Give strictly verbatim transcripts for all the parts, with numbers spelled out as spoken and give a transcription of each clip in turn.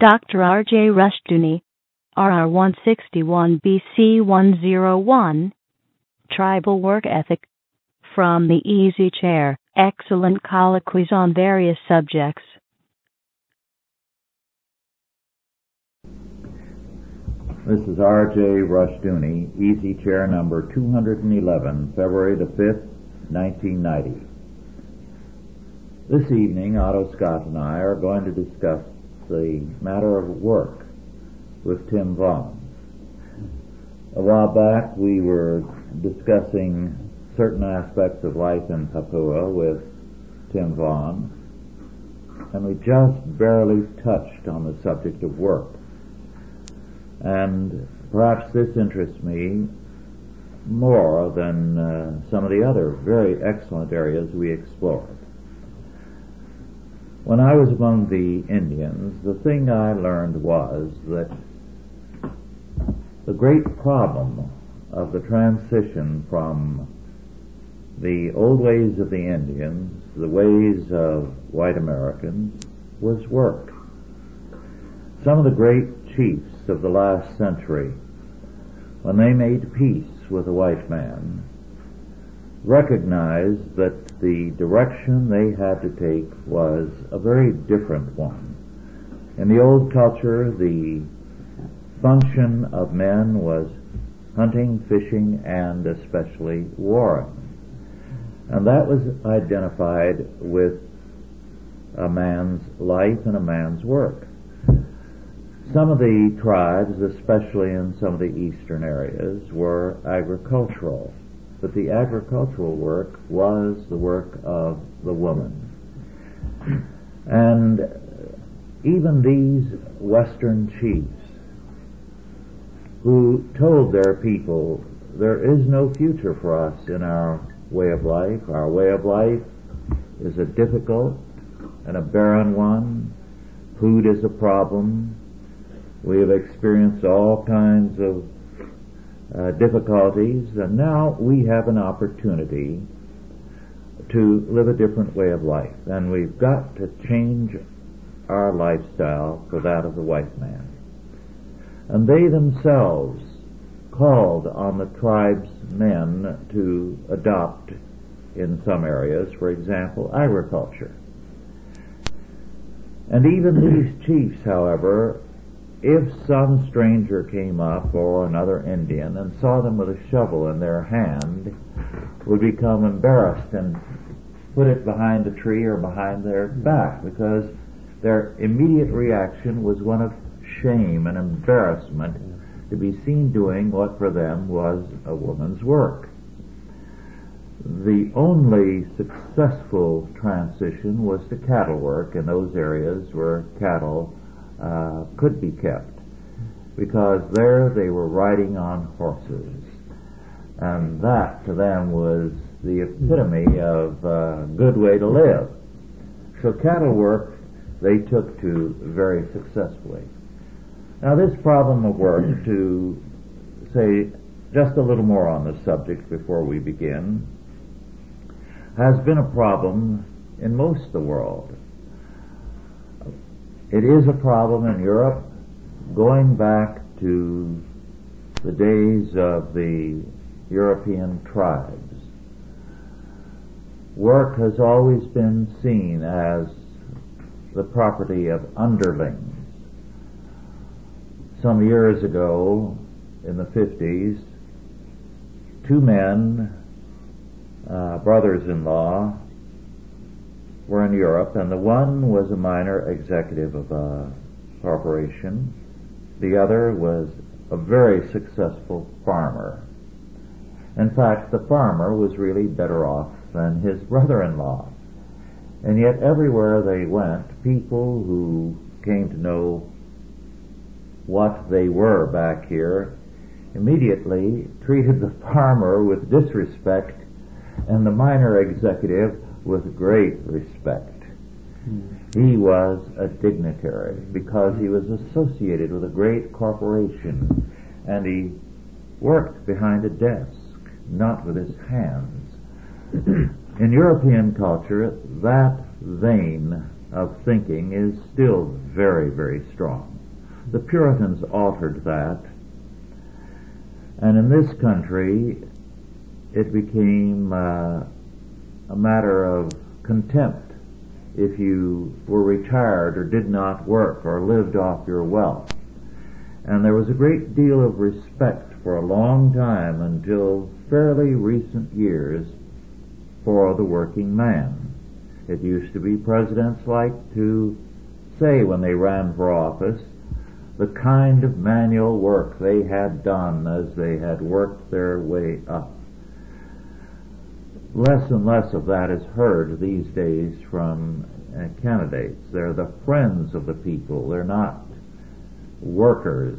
Doctor R J. Rushdoony, R R one sixty-one B C one oh one, Tribal Work Ethic, from the Easy Chair, excellent colloquies on various subjects. This is R J. Rushdoony, Easy Chair number two hundred eleven, February the fifth, nineteen ninety. This evening, Otto Scott and I are going to discuss the matter of work with Tim Vaughan. A while back, we were discussing certain aspects of life in Papua with Tim Vaughan, and we just barely touched on the subject of work. And perhaps this interests me more than uh, some of the other very excellent areas we explored. When I was among the Indians, the thing I learned was that the great problem of the transition from the old ways of the Indians, the ways of white Americans, was work. Some of the great chiefs of the last century, when they made peace with the white man, recognized that the direction they had to take was a very different one. In the old culture, the function of men was hunting, fishing, and especially warring. And that was identified with a man's life and a man's work. Some of the tribes, especially in some of the eastern areas, were agricultural. But the agricultural work was the work of the woman. And even these Western chiefs who told their people, there is no future for us in our way of life. Our way of life is a difficult and a barren one. Food is a problem. We have experienced all kinds of Uh, difficulties, and now we have an opportunity to live a different way of life, and we've got to change our lifestyle for that of the white man. And they themselves called on the tribe's men to adopt, in some areas, for example, agriculture. And even these chiefs, however, if some stranger came up, or another Indian, and saw them with a shovel in their hand, would become embarrassed and put it behind a tree or behind their back, because their immediate reaction was one of shame and embarrassment to be seen doing what for them was a woman's work. The only successful transition was to cattle work in those areas where cattle Uh, could be kept, because there they were riding on horses, and that to them was the epitome of a good way to live. So cattle work they took to very successfully. Now this problem of work, to say just a little more on the subject before we begin, has been a problem in most of the world. It is a problem in Europe going back to the days of the European tribes. Work has always been seen as the property of underlings. Some years ago, in the fifties, two men, uh, brothers-in-law, were in Europe, and the one was a minor executive of a corporation. The other was a very successful farmer. In fact, the farmer was really better off than his brother-in-law. And yet everywhere they went, people who came to know what they were back here immediately treated the farmer with disrespect and the minor executive with great respect. He was a dignitary because he was associated with a great corporation, and he worked behind a desk, not with his hands. In European culture, that vein of thinking is still very, very strong. The Puritans altered that, and in this country it became uh, a matter of contempt if you were retired or did not work or lived off your wealth. And there was a great deal of respect for a long time, until fairly recent years, for the working man. It used to be presidents liked to say when they ran for office the kind of manual work they had done as they had worked their way up. Less and less of that is heard these days from uh, candidates. They're the friends of the people. They're not workers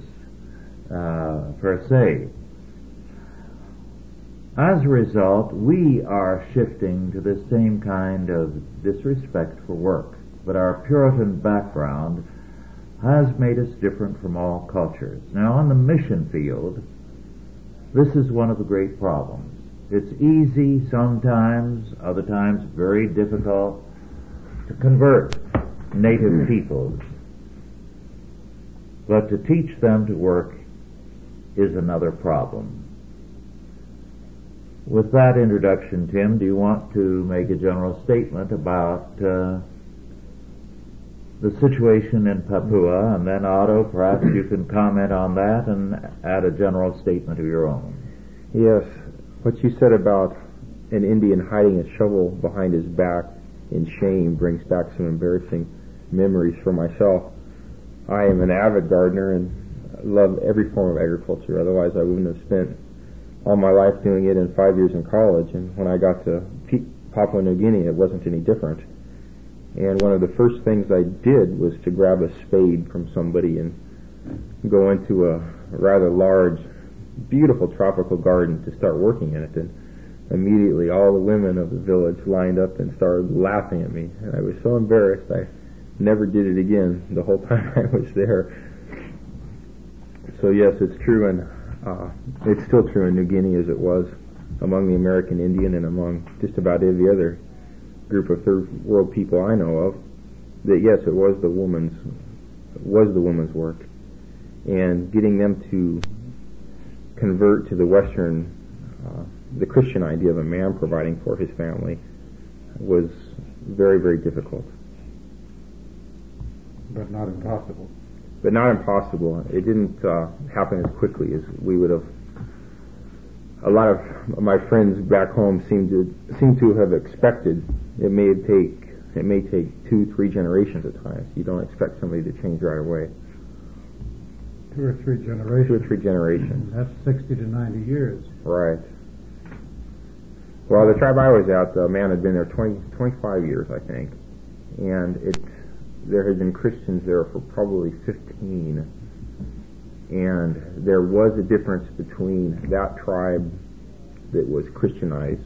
uh, per se. As a result, we are shifting to the same kind of disrespect for work. But our Puritan background has made us different from all cultures. Now, on the mission field, this is one of the great problems. It's easy sometimes, other times very difficult, to convert native peoples. But to teach them to work is another problem. With that introduction, Tim, do you want to make a general statement about uh, the situation in Papua? And then, Otto, perhaps you can comment on that and add a general statement of your own. Yes. What you said about an Indian hiding a shovel behind his back in shame brings back some embarrassing memories for myself. I am an avid gardener and love every form of agriculture. Otherwise, I wouldn't have spent all my life doing it and five years in college. And when I got to Papua New Guinea, it wasn't any different. And one of the first things I did was to grab a spade from somebody and go into a rather large, beautiful tropical garden to start working in it, and immediately all the women of the village lined up and started laughing at me, and I was so embarrassed I never did it again the whole time I was there. So yes, it's true, and uh, it's still true in New Guinea as it was among the American Indian and among just about every other group of third world people I know of, that yes, it was the woman's was the woman's work, and getting them to convert to the Western, uh, the Christian idea of a man providing for his family was very, very difficult. But not impossible. But not impossible. It didn't uh, happen as quickly as we would have. A lot of my friends back home seem to seem to have expected. It may take it may take two, three generations at times. You don't expect somebody to change right away. Two or three generations. Two or three generations. That's sixty to ninety years. Right. Well, the tribe I was at, the man had been there twenty, twenty-five years, I think. And it, there had been Christians there for probably fifteen. And there was a difference between that tribe that was Christianized,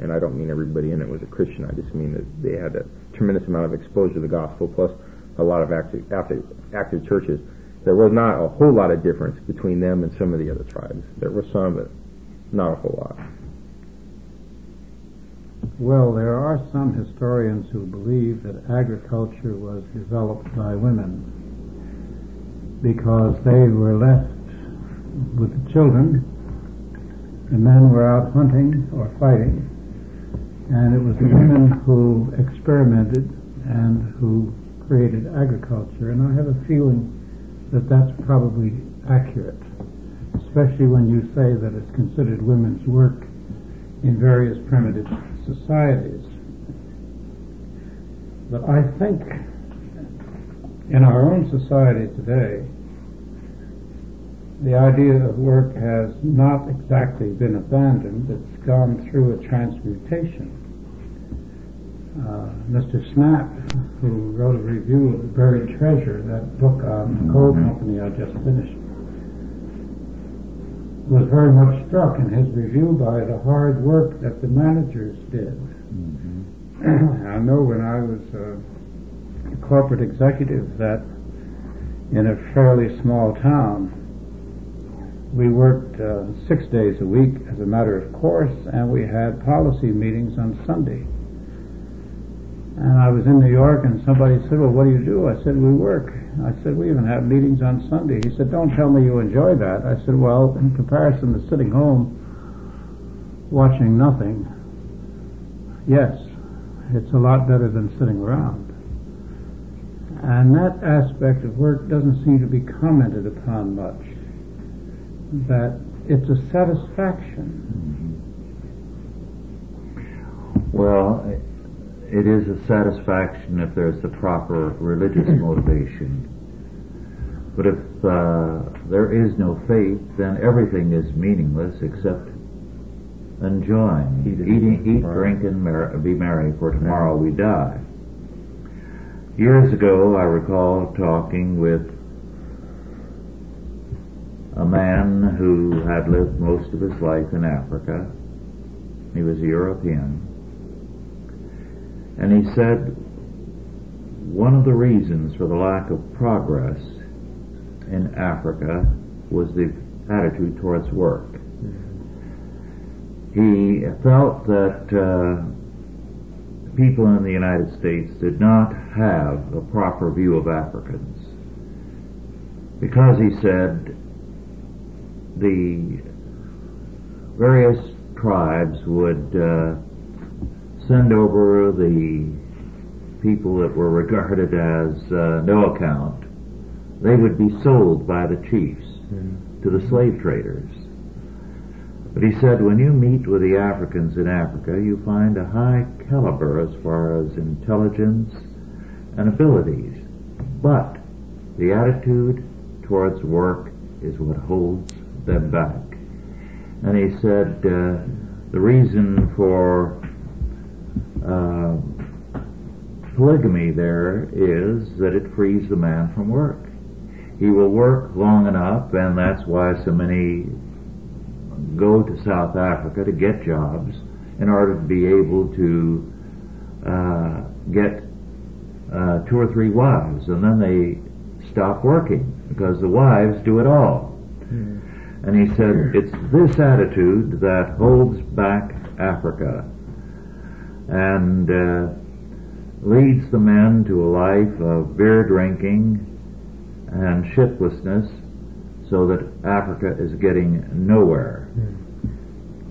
and I don't mean everybody in it was a Christian, I just mean that they had a tremendous amount of exposure to the gospel, plus a lot of active, active, active churches. There was not a whole lot of difference between them and some of the other tribes. There were some, but not a whole lot. Well, there are some historians who believe that agriculture was developed by women because they were left with the children, the men were out hunting or fighting, and it was the women who experimented and who created agriculture. And I have a feeling that that's probably accurate, especially when you say that it's considered women's work in various primitive societies. But I think in our own society today, the idea of work has not exactly been abandoned. It's gone through a transmutation. Uh, Mister Snap, who wrote a review of Buried Treasure, that book on the coal company I just finished, was very much struck in his review by the hard work that the managers did. Mm-hmm. I know when I was a corporate executive that in a fairly small town, we worked uh, six days a week as a matter of course, and we had policy meetings on Sunday. And I was in New York, and somebody said, well, what do you do? I said, we work. I said, we even have meetings on Sunday. He said, don't tell me you enjoy that. I said, well, in comparison to sitting home watching nothing, yes, it's a lot better than sitting around. And that aspect of work doesn't seem to be commented upon much, that it's a satisfaction. Well, it is a satisfaction if there's the proper religious motivation. But if uh, there is no faith, then everything is meaningless except enjoying. Eating, eat, drink, and mar- be merry, for tomorrow we die. Years ago, I recall talking with a man who had lived most of his life in Africa. He was a European. And he said one of the reasons for the lack of progress in Africa was the attitude towards work. He felt that uh, people in the United States did not have a proper view of Africans, because he said the various tribes would uh, send over the people that were regarded as uh, no account. They would be sold by the chiefs mm. to the slave traders. But he said, when you meet with the Africans in Africa, you find a high caliber as far as intelligence and abilities. But the attitude towards work is what holds them back. And he said uh, the reason for Uh, polygamy there is that it frees the man from work. He will work long enough, and that's why so many go to South Africa to get jobs in order to be able to uh, get uh, two or three wives, and then they stop working because the wives do it all. Mm. And he said it's this attitude that holds back Africa and uh, leads the men to a life of beer drinking and shiftlessness, so that Africa is getting nowhere.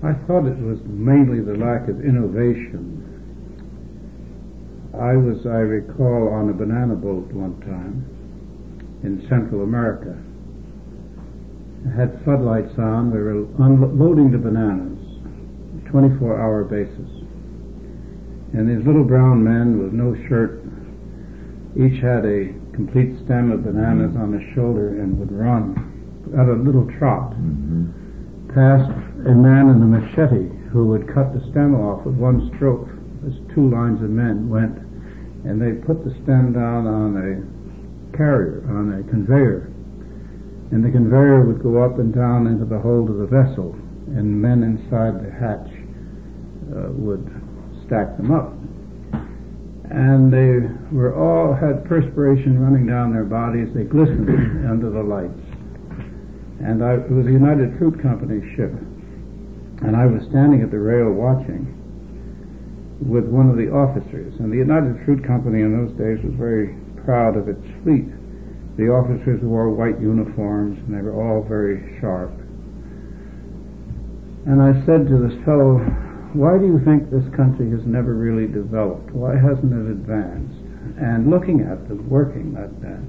I thought it was mainly the lack of innovation. I was, I recall, on a banana boat one time in Central America. I had floodlights on. We were unloading the bananas, twenty-four hour basis. And these little brown men with no shirt, each had a complete stem of bananas mm-hmm. on his shoulder, and would run at a little trot mm-hmm. past a man in a machete who would cut the stem off with one stroke. As two lines of men went, and they put the stem down on a carrier, on a conveyor, and the conveyor would go up and down into the hold of the vessel, and men inside the hatch uh, would stacked them up, and they were all had perspiration running down their bodies. They glistened under the lights. And I, it was a United Fruit Company ship, and I was standing at the rail watching with one of the officers. And the United Fruit Company in those days was very proud of its fleet. The officers wore white uniforms, and they were all very sharp. And I said to this fellow, why do you think this country has never really developed? Why hasn't it advanced? And looking at them, working like that,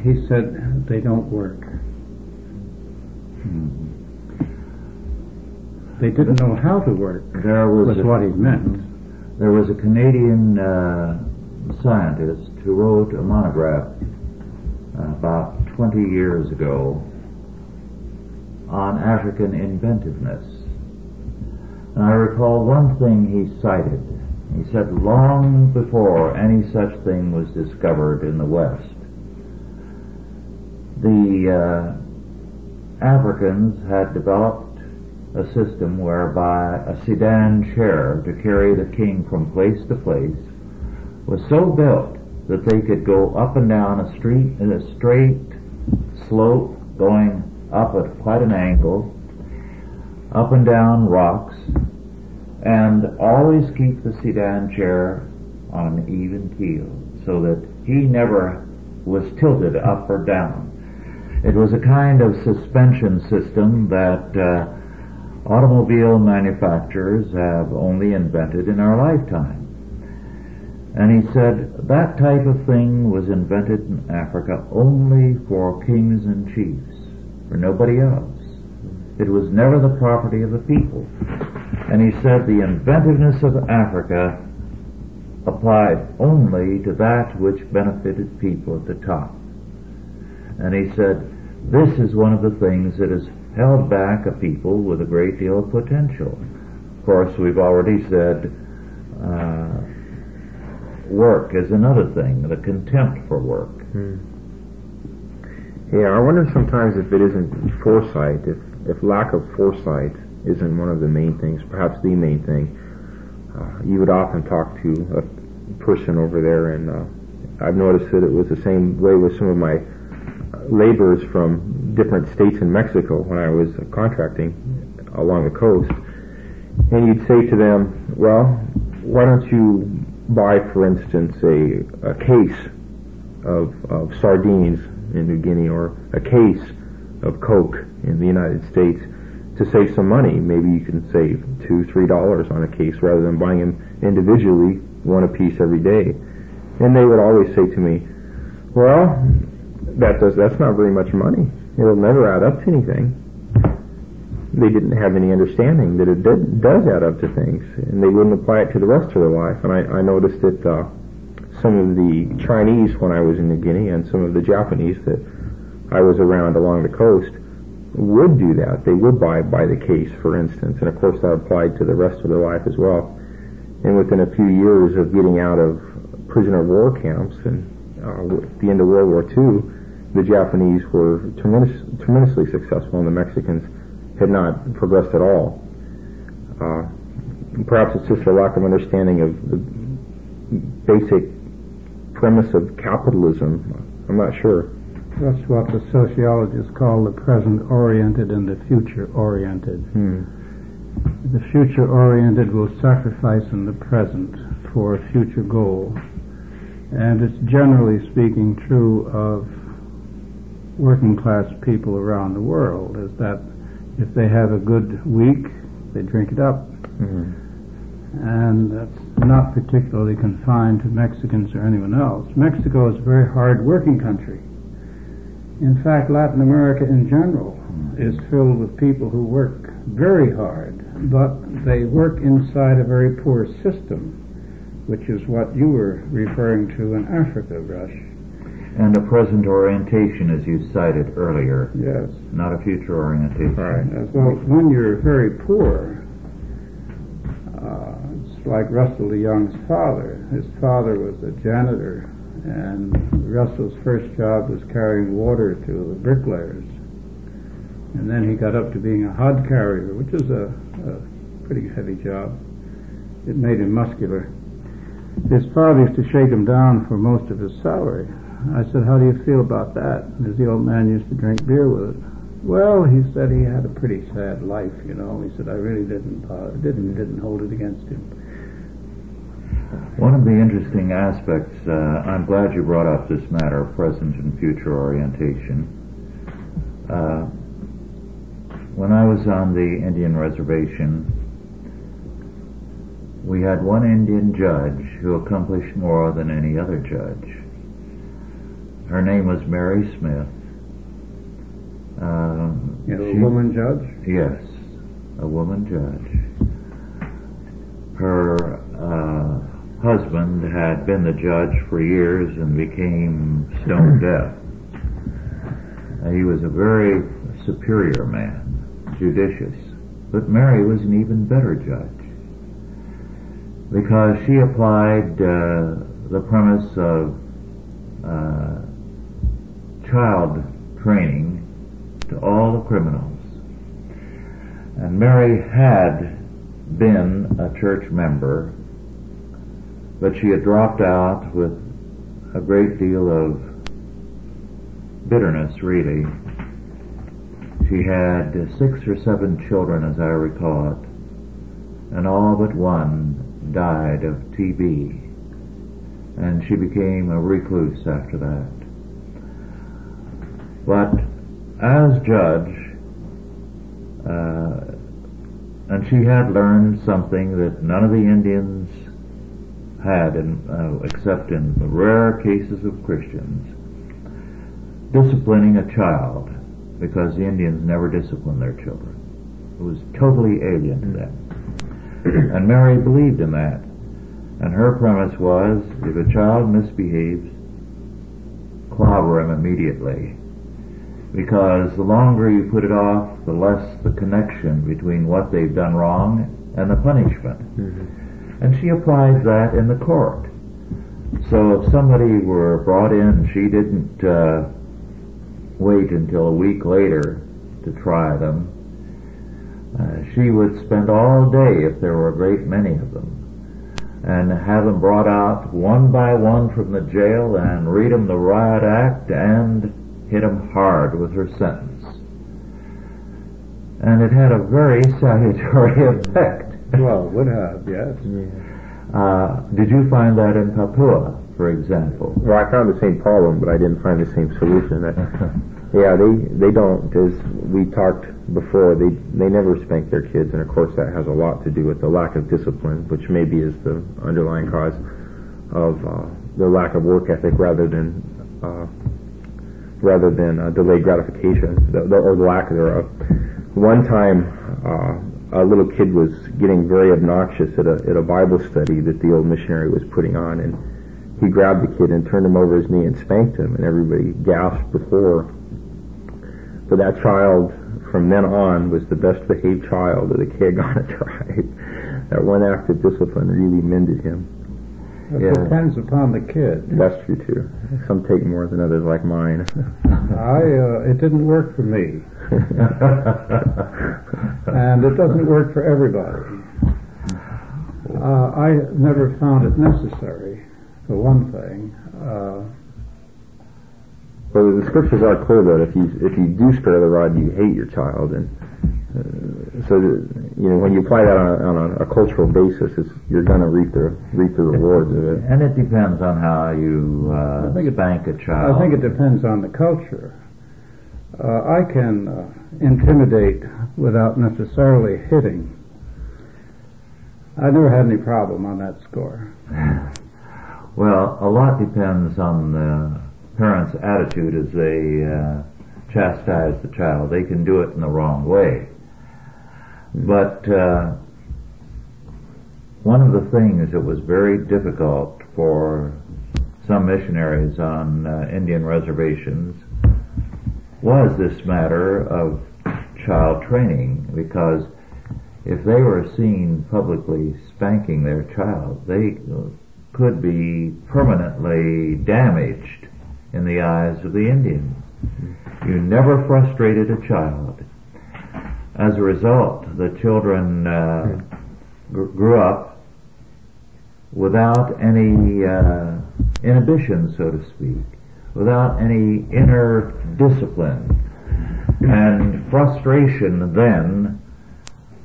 he said, they don't work. Hmm. They didn't know how to work, there was was a, what he meant. There was a Canadian uh, scientist who wrote a monograph about twenty years ago on African inventiveness. And I recall one thing he cited. He said, long before any such thing was discovered in the West, the uh, Africans had developed a system whereby a sedan chair to carry the king from place to place was so built that they could go up and down a street in a straight slope, going up at quite an angle, up and down rocks, and always keep the sedan chair on an even keel, so that he never was tilted up or down. It was a kind of suspension system that uh, automobile manufacturers have only invented in our lifetime. And he said that type of thing was invented in Africa only for kings and chiefs, for nobody else. It was never the property of the people. And he said the inventiveness of Africa applied only to that which benefited people at the top. And he said, this is one of the things that has held back a people with a great deal of potential. Of course, we've already said uh, work is another thing, the contempt for work. Hmm. Yeah, I wonder sometimes if it isn't foresight, if, if lack of foresight isn't one of the main things, perhaps the main thing. Uh, you would often talk to a person over there, and uh, I've noticed that it was the same way with some of my laborers from different states in Mexico when I was contracting along the coast. And you'd say to them, well, why don't you buy, for instance, a, a case of, of sardines in New Guinea, or a case of Coke in the United States, to save some money. Maybe you can save two, three dollars on a case rather than buying them individually, one a piece every day. And they would always say to me, well, that does, that's not very much money. It'll never add up to anything. They didn't have any understanding that it did, does add up to things, and they wouldn't apply it to the rest of their life. And I, I noticed that uh, some of the Chinese when I was in New Guinea, and some of the Japanese that I was around along the coast, would do that. They would buy by the case, for instance, and of course that applied to the rest of their life as well. And within a few years of getting out of prisoner of war camps, and uh, at the end of World War Two, the Japanese were tremendous, tremendously successful, and the Mexicans had not progressed at all. Uh, perhaps it's just a lack of understanding of the basic premise of capitalism. I'm not sure. That's what the sociologists call the present-oriented and the future-oriented. Hmm. The future-oriented will sacrifice in the present for a future goal. And it's generally speaking true of working-class people around the world, is that if they have a good week, they drink it up. Hmm. And that's not particularly confined to Mexicans or anyone else. Mexico is a very hard-working country. In fact, Latin America in general is filled with people who work very hard, but they work inside a very poor system, which is what you were referring to in Africa, Rush. And a present orientation, as you cited earlier. Yes. Not a future orientation. Right. Yes. Well, when you're very poor, uh, it's like Russell DeYoung's father. His father was a janitor, and Russell's first job was carrying water to the bricklayers, and then he got up to being a hod carrier, which is a, a pretty heavy job. It made him muscular. His father used to shake him down for most of his salary. I said, how do you feel about that? As the old man used to drink beer with it. Well, he said, he had a pretty sad life, you know. He said, I really didn't uh, didn't didn't hold it against him. One of the interesting aspects, uh, I'm glad you brought up this matter of present and future orientation. Uh, when I was on the Indian reservation, we had one Indian judge who accomplished more than any other judge. Her name was Mary Smith. Uh, you know, she, a woman judge? Yes, a woman judge. Her Uh, husband had been the judge for years and became stone deaf. Uh, he was a very superior man, judicious. But Mary was an even better judge, because she applied uh, the premise of uh, child training to all the criminals. And Mary had been a church member, but she had dropped out with a great deal of bitterness, really. She had six or seven children, as I recall it, and all but one died of T B and she became a recluse after that. But as judge, uh, and she had learned something that none of the Indians had, in, uh, except in the rare cases of Christians, disciplining a child, because the Indians never disciplined their children. It was totally alien to them. And Mary believed in that. And her premise was, if a child misbehaves, clobber him immediately. Because the longer you put it off, the less the connection between what they've done wrong and the punishment. Mm-hmm. And she applied that in the court. So if somebody were brought in, she didn't uh, wait until a week later to try them. Uh, she would spend all day, if there were a great many of them, and have them brought out one by one from the jail and read them the riot act and hit them hard with her sentence. And it had a very salutary effect. Well, it would have, yes. Yeah. Uh, did you find that in Papua, for example? Well, I found the same problem, but I didn't find the same solution. Yeah, they, they don't, as we talked before, they they never spank their kids, and of course that has a lot to do with the lack of discipline, which maybe is the underlying cause of uh, the lack of work ethic rather than uh, rather than uh, delayed gratification, the, the, or the lack thereof. One time, uh, a little kid was getting very obnoxious at a, at a Bible study that the old missionary was putting on, and he grabbed the kid and turned him over his knee and spanked him, and everybody gasped before. But that child, from then on, was the best behaved child of the Kagana tribe. That one act of discipline really mended him. It yeah. depends upon the kid. That's true too. Some take more than others, like mine. I uh, it didn't work for me, and it doesn't work for everybody. Uh, I never found it necessary, for one thing. Uh, Well, the scriptures are clear that if you if you do spare the rod, you hate your child, and uh, so that, you know, when you apply that on a, on a, a cultural basis, it's, you're going to reap the reap the rewards of it. And it depends on how you uh, I think it, bank a child. I think it depends on the culture. Uh, I can uh, intimidate without necessarily hitting. I never had any problem on that score. Well, a lot depends on the parents' attitude as they uh, chastise the child. They can do it in the wrong way. But uh, one of the things that was very difficult for some missionaries on uh, Indian reservations was this matter of child training, because if they were seen publicly spanking their child, they could be permanently damaged in the eyes of the Indians. You never frustrated a child. As a result, the children uh, gr- grew up without any uh, inhibition, so to speak, without any inner discipline. And frustration then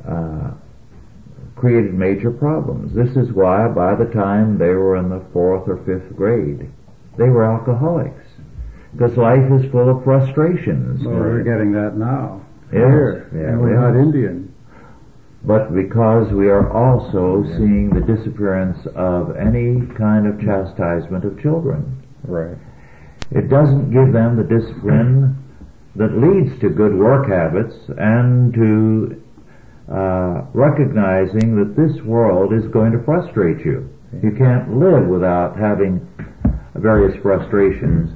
uh, created major problems. This is why by the time they were in the fourth or fifth grade, they were alcoholics, because life is full of frustrations. Well, we're getting that now. Yes. Here, yeah, and we're yes. not Indian. But because we are also yeah. seeing the disappearance of any kind of chastisement of children. Right. It doesn't give them the discipline that leads to good work habits and to uh, recognizing that this world is going to frustrate you. You can't live without having various frustrations,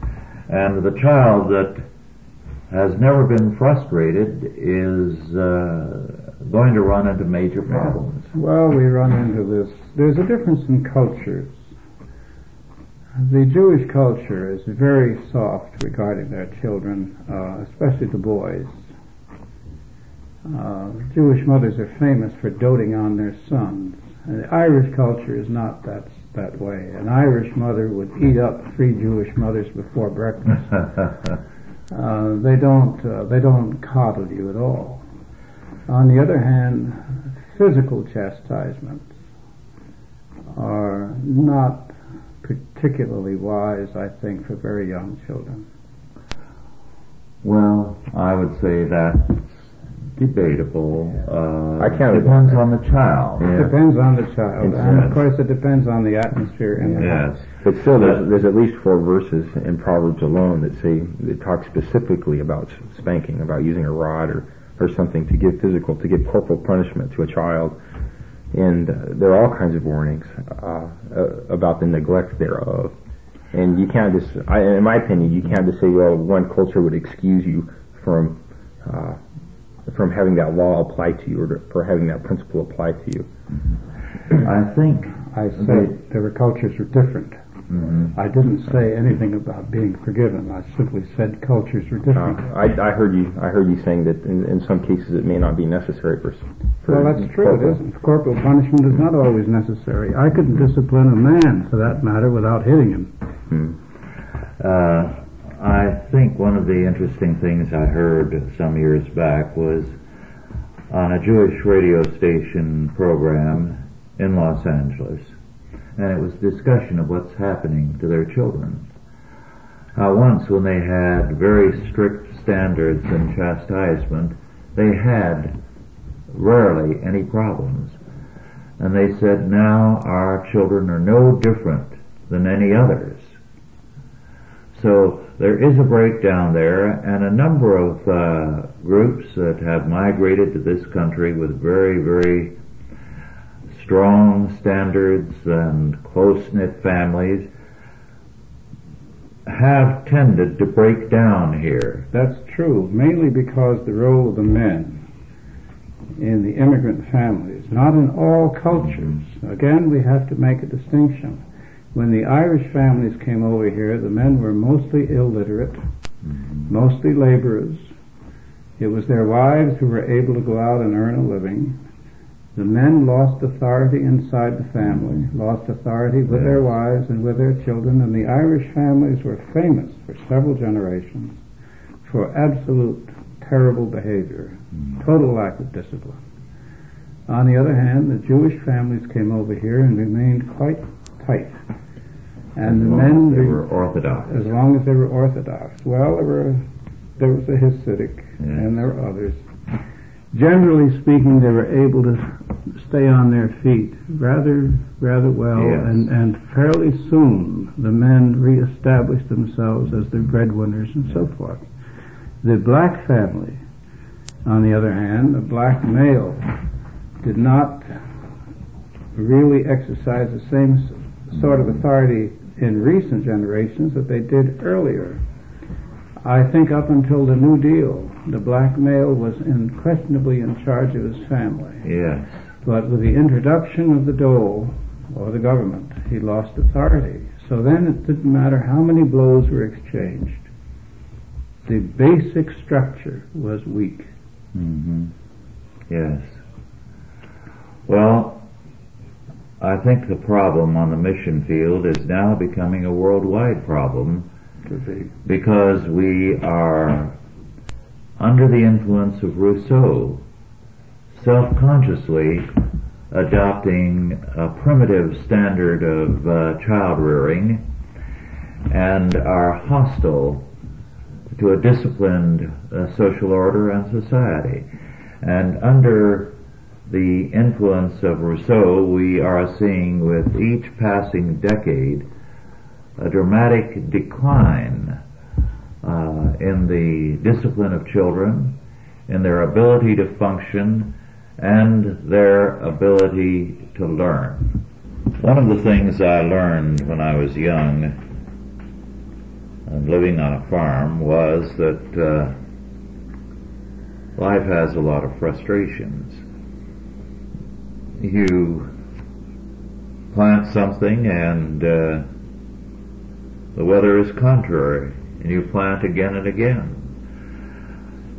and the child that has never been frustrated is uh, going to run into major problems. Well, we run into this. There's a difference in cultures. The Jewish culture is very soft regarding their children, uh, especially the boys. Uh, Jewish mothers are famous for doting on their sons, and the Irish culture is not that that way. An Irish mother would eat up three Jewish mothers before breakfast. uh, they don't uh, they don't coddle you at all. On the other hand, physical chastisements are not particularly wise, I think, for very young children? Well, I would say that's debatable. Yeah. Uh, I can't. Depends on the child. Yeah. It depends on the child, it's, and yes. of course it depends on the atmosphere in the house. Yes. But still, there's, there's at least four verses in Proverbs alone that say that talk specifically about spanking, about using a rod or or something to give physical, to give corporal punishment to a child. And uh, there are all kinds of warnings uh, uh, about the neglect thereof. And you can't just, I, in my opinion, you can't just say, well, one culture would excuse you from uh, from having that law apply to you, or to, for having that principle apply to you. I think I said their cultures are different. Mm-hmm. I didn't say anything about being forgiven. I simply said cultures are different. Uh, I, I heard you. I heard you saying that in, in some cases it may not be necessary for. for well, that's true. Corporal. It isn't. Corporal punishment is not always necessary. I couldn't discipline a man, for that matter, without hitting him. Hmm. Uh, I think one of the interesting things I heard some years back was on a Jewish radio station program in Los Angeles. And it was discussion of what's happening to their children. How once, when they had very strict standards and chastisement, they had rarely any problems. And they said, now our children are no different than any others. So there is a breakdown there, and a number of uh, groups that have migrated to this country with very, very strong standards and close-knit families have tended to break down here. That's true, mainly because the role of the men in the immigrant families, not in all cultures. Again, we have to make a distinction. When the Irish families came over here, the men were mostly illiterate, mm-hmm. mostly laborers. It was their wives who were able to go out and earn a living. The men lost authority inside the family, lost authority with their wives and with their children, and the Irish families were famous for several generations for absolute terrible behavior, total lack of discipline. On the other hand, the Jewish families came over here and remained quite tight. And the men, they were orthodox. As long as they were orthodox. Well, there were there was a Hasidic, yeah. and there were others. Generally speaking, they were able to stay on their feet rather rather well, yes. and, and fairly soon the men reestablished themselves as their breadwinners and so forth. The black family, on the other hand, the black male, did not really exercise the same sort of authority in recent generations that they did earlier. I think up until the New Deal, the black male was unquestionably in charge of his family. Yes. But with the introduction of the dole, or the government, he lost authority. So then it didn't matter how many blows were exchanged. The basic structure was weak. Mm-hmm. Yes. Well, I think the problem on the mission field is now becoming a worldwide problem, because we are under the influence of Rousseau, self-consciously adopting a primitive standard of uh, child rearing, and are hostile to a disciplined uh, social order and society. And under the influence of Rousseau, we are seeing with each passing decade a dramatic decline uh, in the discipline of children, in their ability to function, and their ability to learn. One of the things I learned when I was young and living on a farm was that uh, life has a lot of frustrations. You plant something and uh, the weather is contrary, and you plant again and again.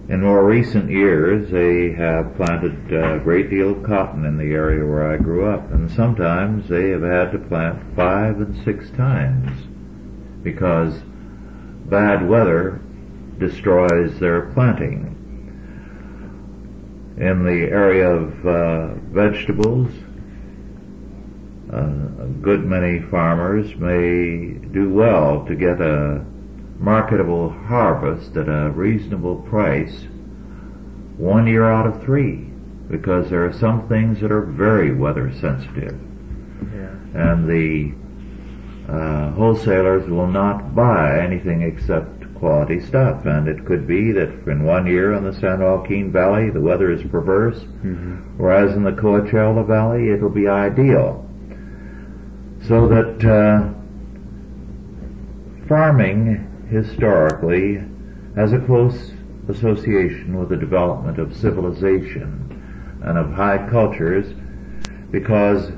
In more recent years, they have planted a great deal of cotton in the area where I grew up, and sometimes they have had to plant five and six times because bad weather destroys their planting. In the area of uh, vegetables, uh, a good many farmers may do well to get a marketable harvest at a reasonable price one year out of three, because there are some things that are very weather sensitive. Yeah. And the uh, wholesalers will not buy anything except quality stuff. And it could be that in one year in the San Joaquin Valley the weather is perverse, mm-hmm. whereas in the Coachella Valley it'll be ideal. So that uh, farming historically has a close association with the development of civilization and of high cultures, because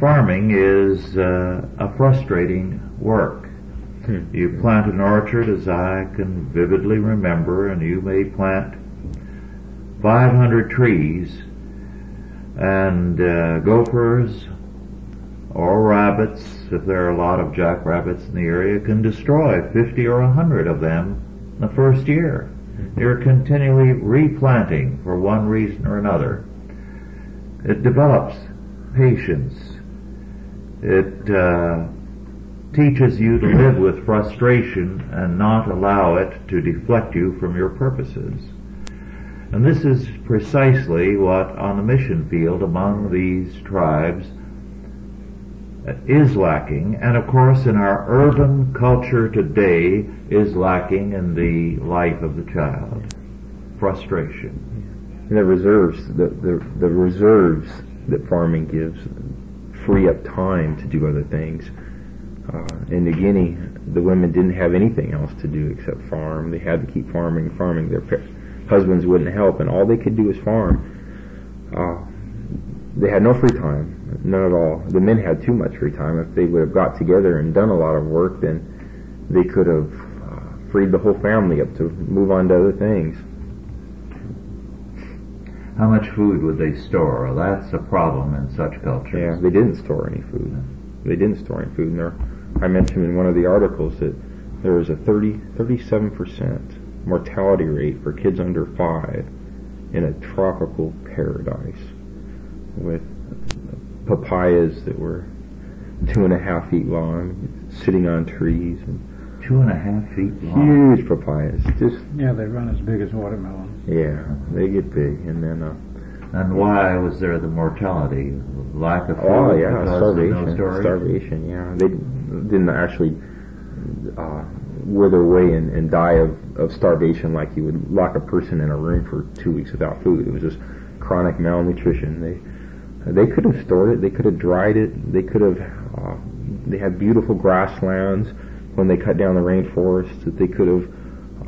farming is uh, a frustrating work. Hmm. You plant an orchard, as I can vividly remember, and you may plant five hundred trees, and uh, gophers or rabbits, if there are a lot of jackrabbits in the area, can destroy fifty or one hundred of them the first year. You're continually replanting for one reason or another. It develops patience. It uh, teaches you to live with frustration and not allow it to deflect you from your purposes. And this is precisely what on the mission field among these tribes is lacking, and of course in our urban culture today is lacking in the life of the child. Frustration. The reserves, the, the, the reserves that farming gives free up time to do other things. Uh, in New Guinea, the women didn't have anything else to do except farm. They had to keep farming, farming. Their husbands wouldn't help, and all they could do was farm. Uh, they had no free time. None at all. The men had too much free time. If they would have got together and done a lot of work, then they could have uh, freed the whole family up to move on to other things. How much food would they store? That's a problem in such cultures. Yeah, they didn't store any food. They didn't store any food. And there, I mentioned in one of the articles that there was a thirty, thirty-seven percent mortality rate for kids under five in a tropical paradise with papayas that were two and a half feet long, sitting on trees. And two and a half feet long? Huge papayas. Just yeah, they run as big as watermelons. Yeah, they get big. And then, uh, and why was there the mortality? Lack of food? Oh, yeah, starvation. No starvation, yeah. They didn't actually uh, wither away and, and die of, of starvation like you would lock a person in a room for two weeks without food. It was just chronic malnutrition. They They could have stored it. They could have dried it. They could have. Uh, they had beautiful grasslands when they cut down the rainforest that they could have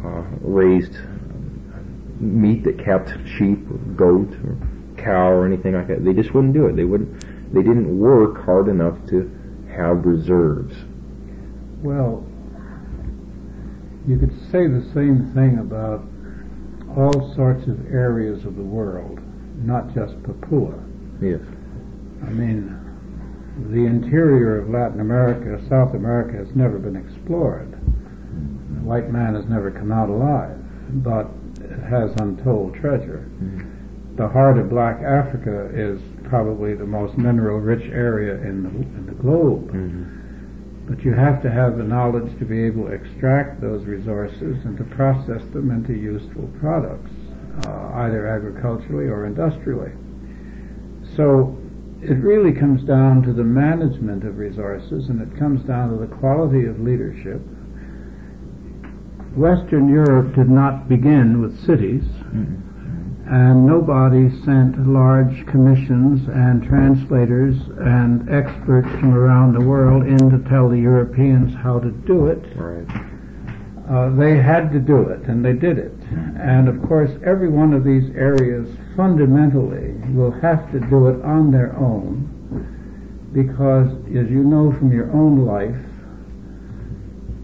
uh, raised meat that kept sheep, or goat, or cow, or anything like that. They just wouldn't do it. They wouldn't. They didn't work hard enough to have reserves. Well, you could say the same thing about all sorts of areas of the world, not just Papua. Yes. I mean, the interior of Latin America, South America, has never been explored. The white man has never come out alive, but it has untold treasure. Mm-hmm. The heart of black Africa is probably the most mineral-rich area in the, in the globe. Mm-hmm. But you have to have the knowledge to be able to extract those resources and to process them into useful products, uh, either agriculturally or industrially. So it really comes down to the management of resources, and it comes down to the quality of leadership. Western Europe did not begin with cities, mm-hmm. and nobody sent large commissions and translators and experts from around the world in to tell the Europeans how to do it. Right. Uh, they had to do it, and they did it. And of course, every one of these areas fundamentally will have to do it on their own, because, as you know from your own life,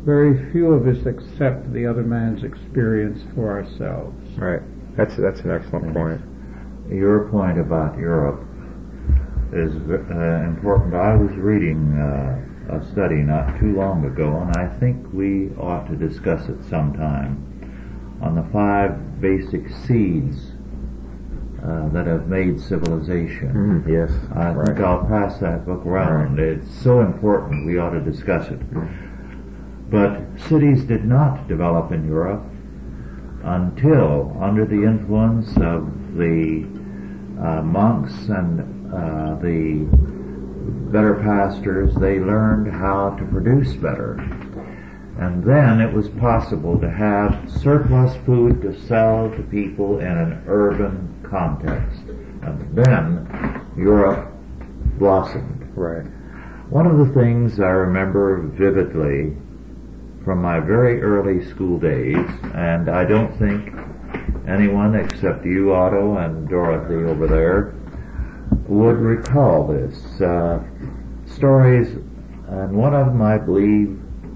very few of us accept the other man's experience for ourselves. Right. That's that's an excellent point. Your point about Europe is uh, important. I was reading Uh, a study not too long ago, and I think we ought to discuss it sometime, on the five basic seeds uh, that have made civilization. Mm, yes. I right. think I'll pass that book around. Right. It's so important we ought to discuss it. Mm. But cities did not develop in Europe until under the influence of the uh, monks and uh, the better pastors. They learned how to produce better. And then it was possible to have surplus food to sell to people in an urban context. And then Europe blossomed. Right. One of the things I remember vividly from my very early school days, and I don't think anyone except you, Otto, and Dorothy over there would recall this. Uh, stories, and one of them, I believe,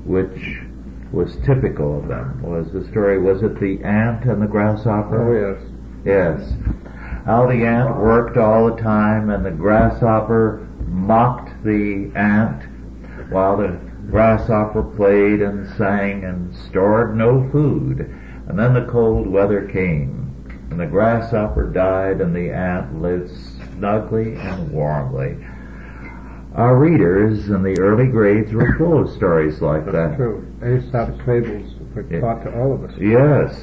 which was typical of them, was the story, was it the ant and the grasshopper? Oh, yes. Yes. How the ant worked all the time, and the grasshopper mocked the ant while the grasshopper played and sang and stored no food. And then the cold weather came, and the grasshopper died, and the ant lived snugly and warmly. Our readers in the early grades were full of stories like that. That's true. Aesop's fables were taught to all of us. Yes.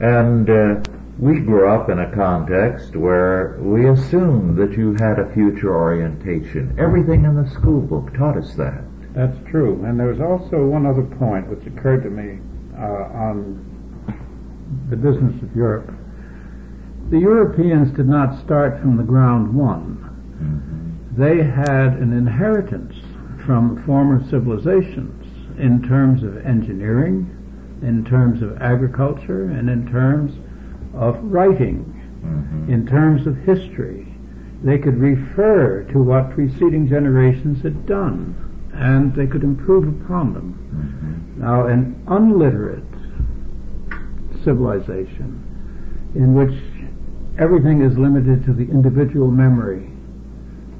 And uh, we grew up in a context where we assumed that you had a future orientation. Everything in the school book taught us that. That's true. And there was also one other point which occurred to me uh, on the business of Europe. The Europeans did not start from the ground one. They had an inheritance from former civilizations in terms of engineering, in terms of agriculture, and in terms of writing, mm-hmm. in terms of history. They could refer to what preceding generations had done, and they could improve upon them. Mm-hmm. Now, an unliterate civilization in which everything is limited to the individual memory,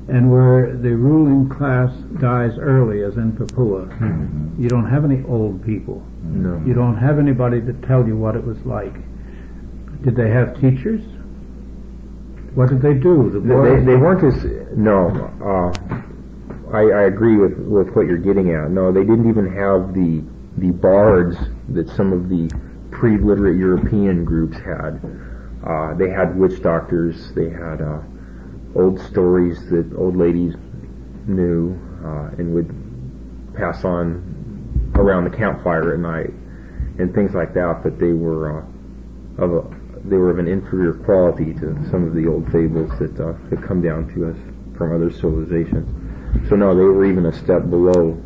and where the ruling class dies early, as in Papua, mm-hmm. you don't have any old people. No. You don't have anybody to tell you what it was like. Did they have teachers? What did they do? The they, they, they weren't as... No. Uh, I, I agree with, with what you're getting at. No, they didn't even have the the bards that some of the pre-literate European groups had. Uh, they had witch doctors. They had... Uh, old stories that old ladies knew uh, and would pass on around the campfire at night and things like that, but they were uh, of a, they were of an inferior quality to some of the old fables that uh, had come down to us from other civilizations. So no, they were even a step below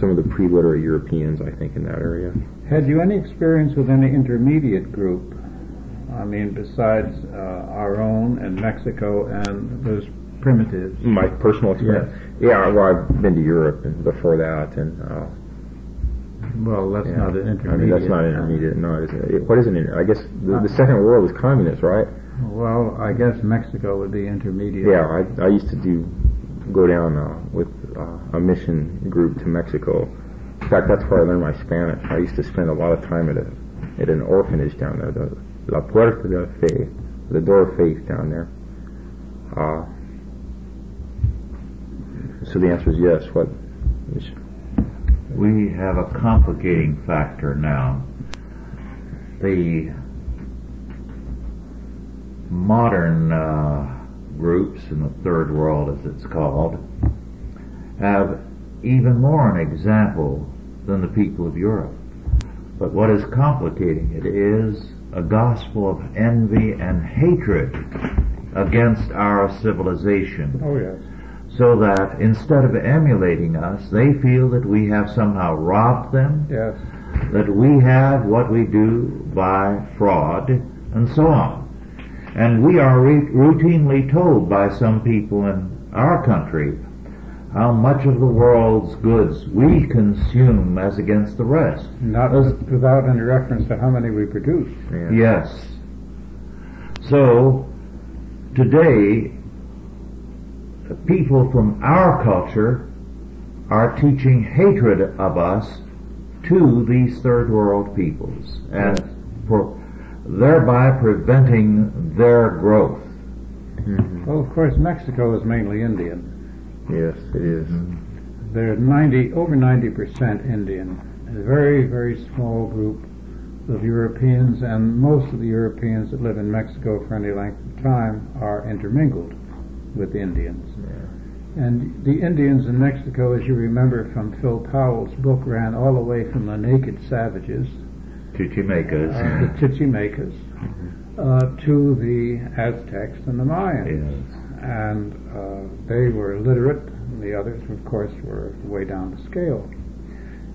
some of the pre-literate Europeans, I think, in that area. Had you any experience with any intermediate group? I mean, besides uh, our own and Mexico and those primitives. My personal experience. Yeah, yeah, well, I've been to Europe and before that, and uh, well, that's yeah. not an intermediate. I mean, that's not intermediate. No, it is, it, what is an intermediate? I guess the, the Second World was communist, right? Well, I guess Mexico would be intermediate. Yeah, I, I used to do go down uh, with uh, a mission group to Mexico. In fact, that's where I learned my Spanish. I used to spend a lot of time at a at an orphanage down there. The, La Puerta de Fe, the Door of Faith down there. Uh, so the answer is yes. What? We have a complicating factor now. The modern uh, groups in the Third World, as it's called, have even more an example than the people of Europe. But what is complicating it is a gospel of envy and hatred against our civilization. Oh, yes. So that instead of emulating us, they feel that we have somehow robbed them, yes. that we have what we do by fraud, and so on. And we are re- routinely told by some people in our country how much of the world's goods we consume as against the rest. Not as, without any reference to how many we produce. Yeah. Yes. So, today, the people from our culture are teaching hatred of us to these third world peoples. And for, thereby preventing their growth. Mm-hmm. Well, of course, Mexico is mainly Indian. Yes, it is. Mm-hmm. They're ninety, over ninety percent Indian. A very, very small group of Europeans, and most of the Europeans that live in Mexico for any length of time are intermingled with Indians. Yeah. And the Indians in Mexico, as you remember from Phil Powell's book, ran all the way from the naked savages, Chichimecas, uh, the Chichimecas, uh, to the Aztecs and the Mayans. Yes. And uh, they were literate, and the others, of course, were way down the scale.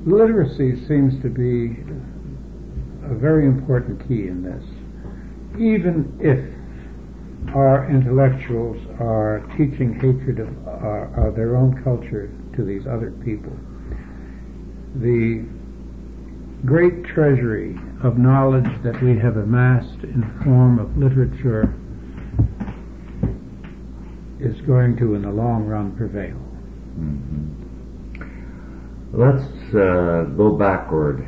Literacy seems to be a very important key in this. Even if our intellectuals are teaching hatred of, uh, of their own culture to these other people, the great treasury of knowledge that we have amassed in the form of literature is going to, in the long run, prevail. Mm-hmm. Let's uh, go backward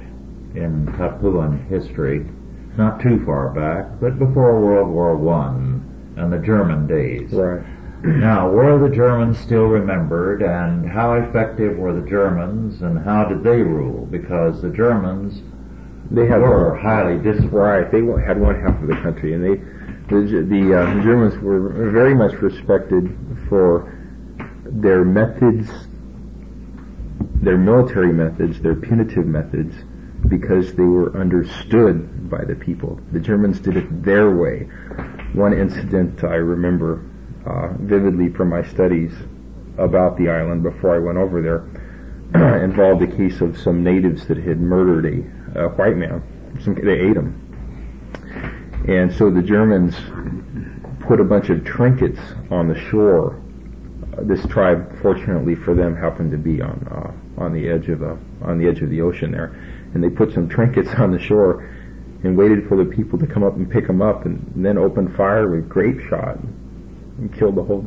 in Papuan history, not too far back, but before World War One and the German days. Right. Now, were the Germans still remembered, and how effective were the Germans, and how did they rule? Because the Germans they had were one, highly disciplined. Right, they had one half of the country, and they the, the uh, Germans were very much respected for their methods, their military methods, their punitive methods, because they were understood by the people. The Germans did it their way. One incident I remember uh, vividly from my studies about the island before I went over there involved a case of some natives that had murdered a, a white man. Some, they ate him. And so the Germans put a bunch of trinkets on the shore. Uh, this tribe, fortunately for them, happened to be on uh, on the edge of a on the edge of the ocean there. And they put some trinkets on the shore and waited for the people to come up and pick them up, and then opened fire with grape shot and killed the whole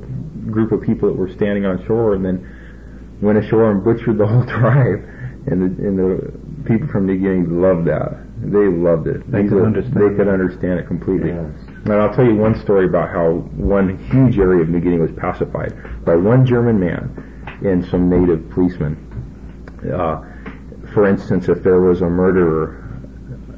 group of people that were standing on shore, and then went ashore and butchered the whole tribe. And the, and the people from the beginning loved that. They loved it. They, could, are, understand they it. could understand it completely. Yes. And I'll tell you one story about how one huge area of New Guinea was pacified by one German man and some native policemen. Uh, For instance, if there was a murderer,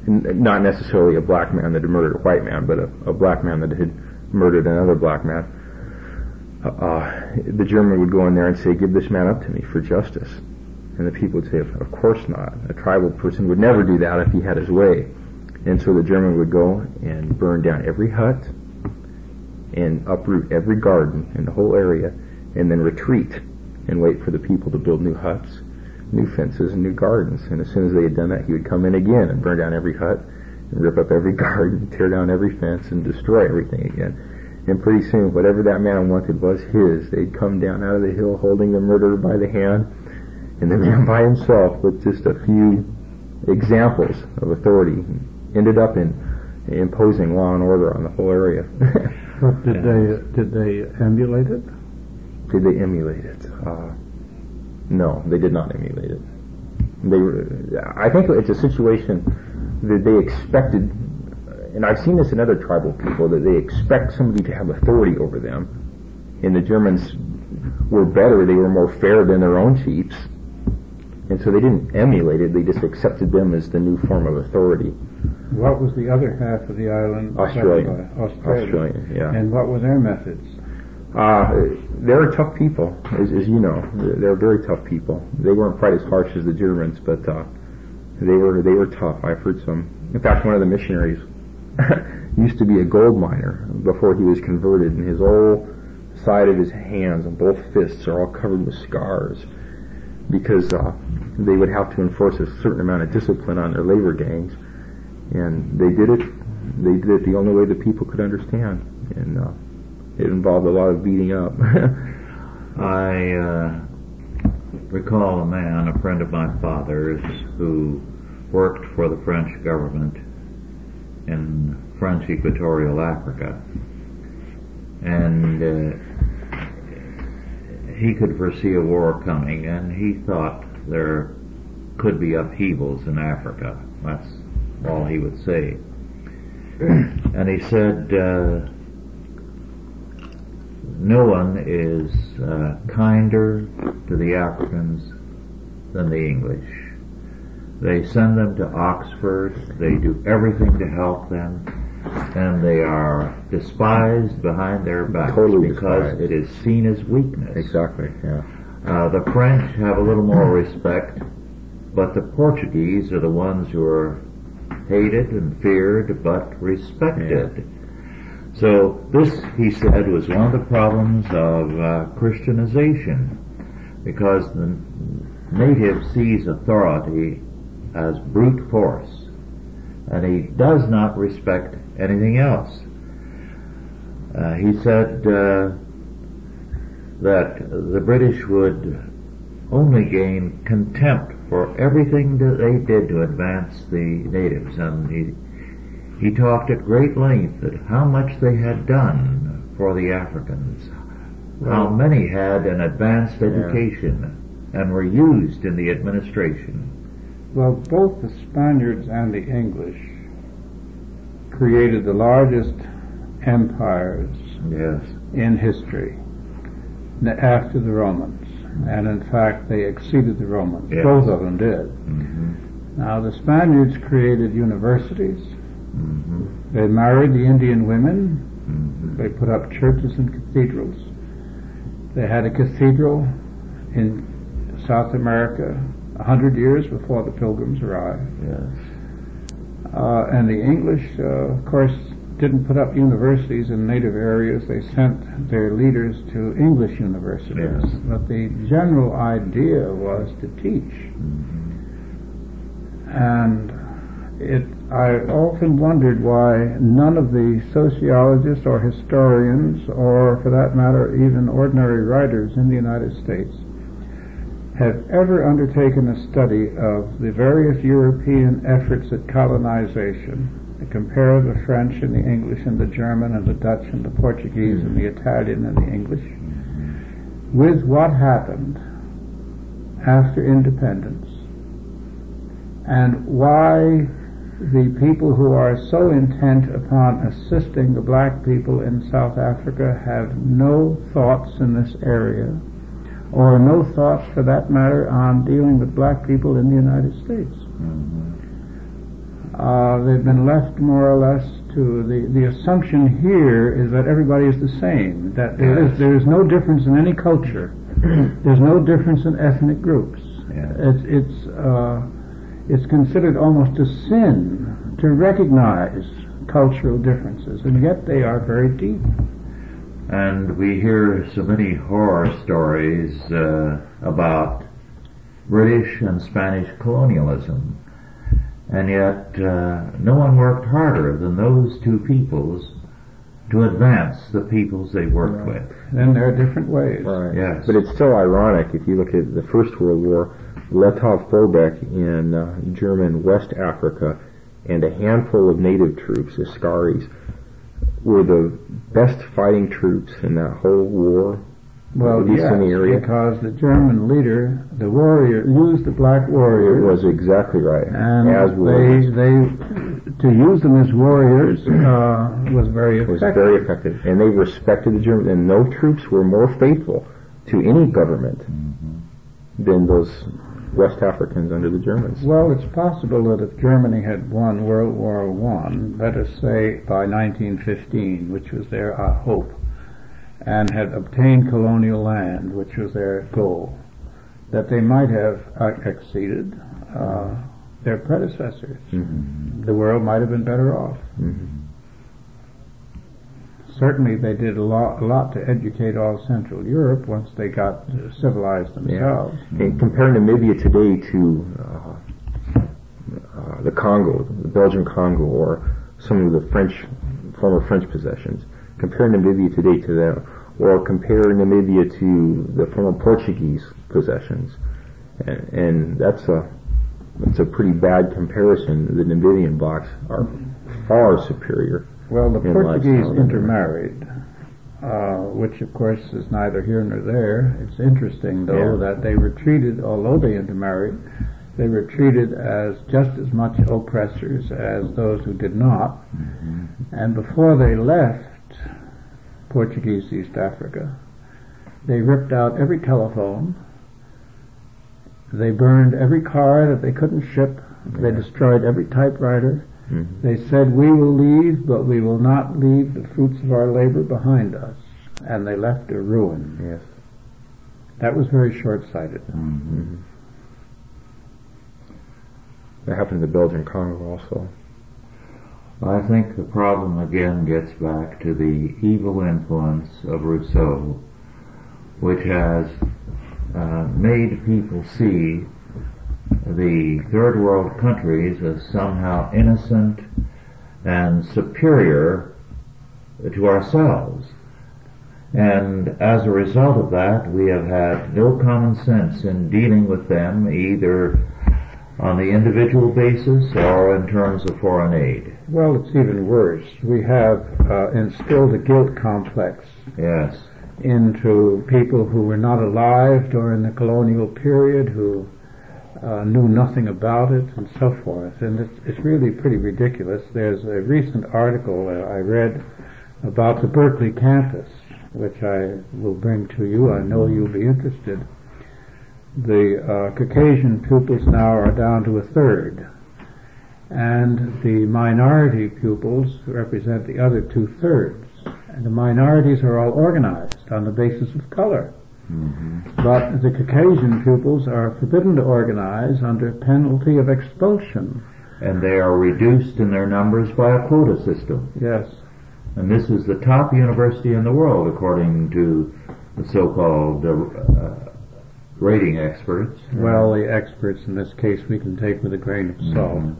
not necessarily a black man that had murdered a white man, but a, a black man that had murdered another black man, uh, uh, the German would go in there and say, "Give this man up to me for justice." And the people would say, "Of course not. A tribal person would never do that if he had his way." And so the German would go and burn down every hut and uproot every garden in the whole area, and then retreat and wait for the people to build new huts, new fences, and new gardens. And as soon as they had done that, he would come in again and burn down every hut and rip up every garden, tear down every fence, and destroy everything again. And pretty soon, whatever that man wanted was his. They'd come down out of the hill holding the murderer by the hand, and the man by himself, with just a few examples of authority, ended up in imposing law and order on the whole area. But did they did they emulate it? Did they emulate it? Uh, No, they did not emulate it. They were, I think it's a situation that they expected, and I've seen this in other tribal people, that they expect somebody to have authority over them. And the Germans were better, they were more fair than their own chiefs. And so they didn't emulate it, they just accepted them as the new form of authority. What was the other half of the island? Australia. Australia, Australia yeah. And what were their methods? Uh, they're tough people, as, as you know. They're very tough people. They weren't quite as harsh as the Germans, but uh, they were they were tough. I've heard some. In fact, one of the missionaries used to be a gold miner before he was converted, and his whole side of his hands and both fists are all covered with scars because uh, they would have to enforce a certain amount of discipline on their labor gangs, and they did it. They did it the only way the people could understand, and. Uh, It involved a lot of beating up. I uh, recall a man, a friend of my father's, who worked for the French government in French Equatorial Africa. And uh, he could foresee a war coming, and he thought there could be upheavals in Africa. That's all he would say. And he said, uh, no one is uh, kinder to the Africans than the English. They send them to Oxford, they do everything to help them, and they are despised behind their backs totally because despised. It is seen as weakness. Exactly, yeah. Uh, the French have a little more respect, but the Portuguese are the ones who are hated and feared but respected. Yeah. So this, he said, was one of the problems of uh, Christianization, because the native sees authority as brute force, and he does not respect anything else. Uh, he said uh, that the British would only gain contempt for everything that they did to advance the natives, and he, he talked at great length at how much they had done for the Africans, right. How many had an advanced education yeah. and were used in the administration. Well, both the Spaniards and the English created the largest empires yes. in history after the Romans. And in fact, they exceeded the Romans. Yes. Both of them did. Mm-hmm. Now, the Spaniards created universities. Mm-hmm. They married the Indian women. Mm-hmm. They put up churches and cathedrals. They had a cathedral in South America a hundred years before the Pilgrims arrived. Yes. Uh, and the English, uh, of course, didn't put up universities in native areas. They sent their leaders to English universities. Yes. But the general idea was to teach. Mm-hmm. And it, I often wondered why none of the sociologists or historians, or for that matter even ordinary writers in the United States, have ever undertaken a study of the various European efforts at colonization. Compare the French and the English and the German and the Dutch and the Portuguese and the Italian and the English with what happened after independence, and why the people who are so intent upon assisting the black people in South Africa have no thoughts in this area, or no thoughts for that matter on dealing with black people in the United States. Mm-hmm. Uh, they've been left more or less to the, the assumption here is that everybody is the same, that there yes. is there is no difference in any culture. There's no difference in ethnic groups. Yes. It's it's uh, it's considered almost a sin to recognize cultural differences, and yet they are very deep. And we hear so many horror stories uh, about British and Spanish colonialism. And yet, uh, no one worked harder than those two peoples to advance the peoples they worked right. with. And there are different ways. Right. Yes. But it's still ironic if you look at the First World War, Letov-Folbeck in uh, German West Africa and a handful of native troops, Iskaris, were the best fighting troops in that whole war. Well, yes, because the German leader, the warrior, used the black warriors. It was exactly right. And as they, they, to use them as warriors uh, was very effective. Was very effective, and they respected the Germans. And no troops were more faithful to any government mm-hmm. than those West Africans under the Germans. Well, it's possible that if Germany had won World War One, let us say by nineteen fifteen, which was their uh, hope, and had obtained colonial land, which was their goal, that they might have uh, exceeded uh, their predecessors. Mm-hmm. The world might have been better off. Mm-hmm. Certainly they did a lot, a lot to educate all Central Europe once they got civilized themselves. Yeah. And comparing Namibia today to uh, uh, the Congo, the Belgian Congo, or some of the French, former French possessions, compare Namibia today to them, or compare Namibia to the former Portuguese possessions, and, and that's a that's a pretty bad comparison. The Namibian blocks are far superior. Well, the in Portuguese intermarried, uh, which of course is neither here nor there. It's interesting though yeah. that they retreated, although they intermarried. they were treated as just as much oppressors as those who did not. Mm-hmm. And before they left Portuguese East Africa, they ripped out every telephone, they burned every car that they couldn't ship, yeah. They destroyed every typewriter. Mm-hmm. They said, "We will leave, but we will not leave the fruits of our labor behind us." And they left a ruin. Yes. That was very short-sighted. Mm-hmm. That happened to the Belgian Congo also. I think the problem again gets back to the evil influence of Rousseau, which has uh, made people see the third world countries as somehow innocent and superior to ourselves. And as a result of that, we have had no common sense in dealing with them, either on the individual basis or in terms of foreign aid. Well, it's even worse. We have uh, instilled a guilt complex. Yes. Into people who were not alive during the colonial period, who Uh, knew nothing about it, and so forth. And it's, it's really pretty ridiculous. There's a recent article uh, I read about the Berkeley campus, which I will bring to you. I know you'll be interested. The uh, Caucasian pupils now are down to a third, and the minority pupils represent the other two-thirds. And the minorities are all organized on the basis of color. Mm-hmm. But the Caucasian pupils are forbidden to organize under penalty of expulsion. And they are reduced in their numbers by a quota system. Yes. And this is the top university in the world, according to the so-called uh, rating experts. Well, the experts in this case we can take with a grain of salt. Mm-hmm.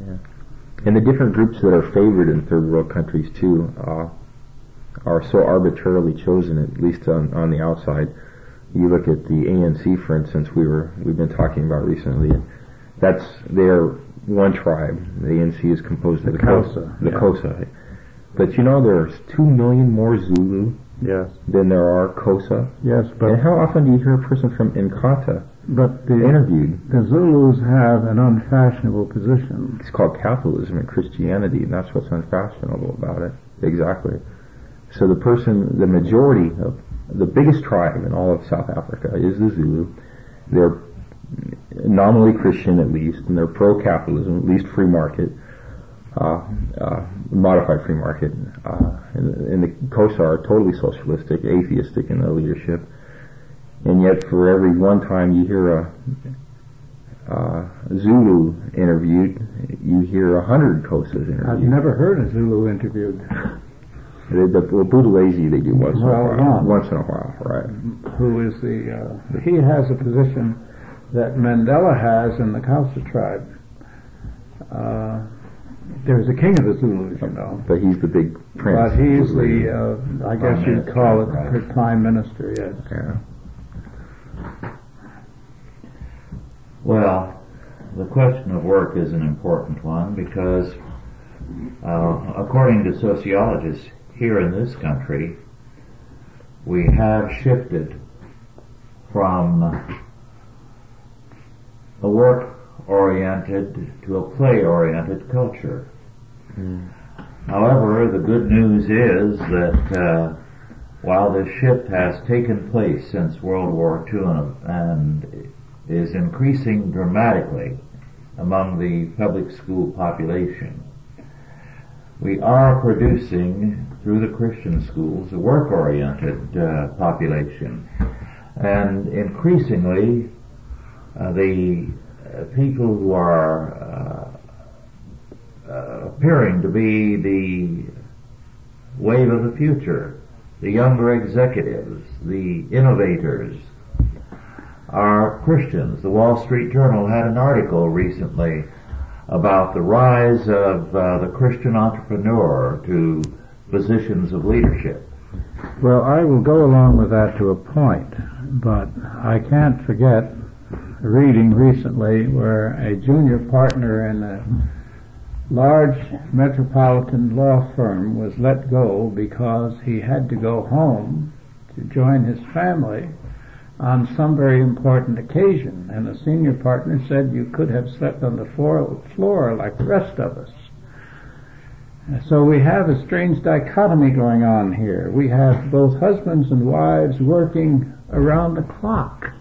Yeah. And the different groups that are favored in third world countries, too, uh, are so arbitrarily chosen, at least on, on the outside. You look at the A N C, for instance, we were, we've been talking about recently, and that's their one tribe. The A N C is composed of the Kausa. The Xhosa. Yeah. But you know there's two million more Zulu yes. than there are Xhosa. Yes, but... And how often do you hear a person from Inkatha but the, interviewed? The Zulus have an unfashionable position. It's called capitalism and Christianity, and that's what's unfashionable about it. Exactly. So the person, the majority of the biggest tribe in all of South Africa is the Zulu. They're nominally Christian, at least, and they're pro-capitalism, at least free market, uh, uh, modified free market. Uh, and, and the Xhosa are totally socialistic, atheistic in their leadership. And yet, for every one time you hear a uh, Zulu interviewed, you hear a hundred Xhosas interviewed. I've never heard a Zulu interviewed. The, the, the Bultezi they do once well, in a while. Yeah. Once in a while, right? Who is the? Uh, he has a position that Mandela has in the Kausa tribe. Uh, there's a king of the Zulus, you know. But he's the big prince. But he's the, the uh, I guess you'd call it right. The prime minister. Yes. Yeah. Well, the question of work is an important one because, uh, according to sociologists, here in this country, we have shifted from a work-oriented to a play-oriented culture. Mm. However, the good news is that uh, while this shift has taken place since World War Two and, and is increasing dramatically among the public school population, we are producing, through the Christian schools, a work-oriented uh, population. And increasingly, uh, the uh, people who are uh, uh, appearing to be the wave of the future, the younger executives, the innovators, are Christians. The Wall Street Journal had an article recently about the rise of uh, the Christian entrepreneur to positions of leadership. Well, I will go along with that to a point, but I can't forget reading recently where a junior partner in a large metropolitan law firm was let go because he had to go home to join his family on some very important occasion, and the senior partner said, you could have slept on the floor, floor like the rest of us. So we have a strange dichotomy going on here. We have both husbands and wives working around the clock.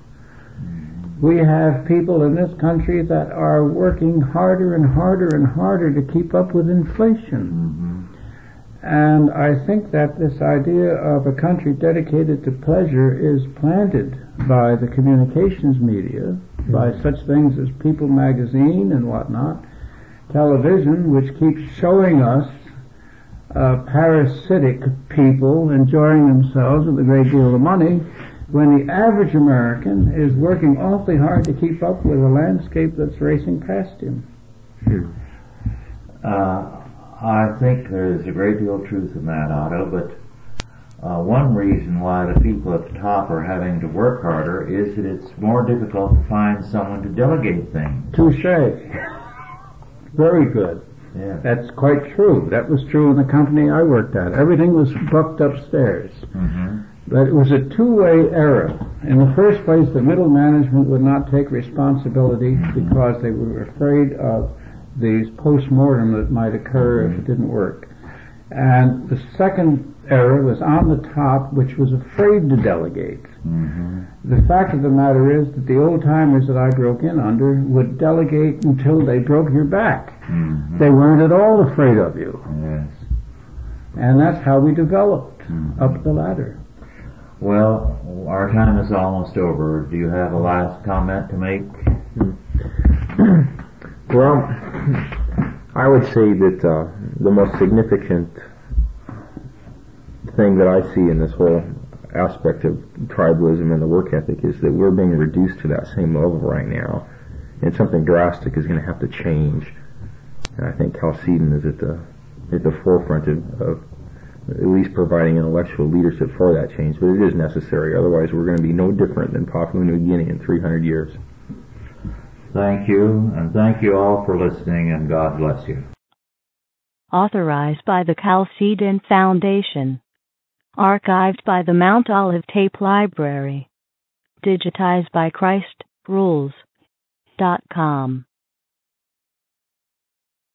We have people in this country that are working harder and harder and harder to keep up with inflation. Mm-hmm. And I think that this idea of a country dedicated to pleasure is planted by the communications media, mm-hmm. by such things as People magazine and whatnot, television, which keeps showing us uh, parasitic people enjoying themselves with a great deal of money, when the average American is working awfully hard to keep up with a landscape that's racing past him. Sure. Uh, I think there's a great deal of truth in that, Otto, but uh, one reason why the people at the top are having to work harder is that it's more difficult to find someone to delegate things. Touché. Very good. Yeah. That's quite true. That was true in the company I worked at. Everything was bucked upstairs. Mm-hmm. But it was a two-way error. In the first place, the middle management would not take responsibility mm-hmm. because they were afraid of these post-mortem that might occur mm-hmm. if it didn't work. And the second error was on the top, which was afraid to delegate. Mm-hmm. The fact of the matter is that the old-timers that I broke in under would delegate until they broke your back. Mm-hmm. They weren't at all afraid of you. Yes. And that's how we developed mm-hmm. up the ladder. Well, our time is almost over. Do you have a last comment to make? Well, I would say that uh, the most significant thing that I see in this whole aspect of tribalism and the work ethic is that we're being reduced to that same level right now, and something drastic is going to have to change. And I think Chalcedon is at the at the forefront of, of at least providing intellectual leadership for that change, but it is necessary. Otherwise, we're going to be no different than Papua New Guinea in three hundred years. Thank you, and thank you all for listening, and God bless you. Authorized by the Chalcedon Foundation. Archived by the Mount Olive Tape Library. Digitized by Christ Rules dot com.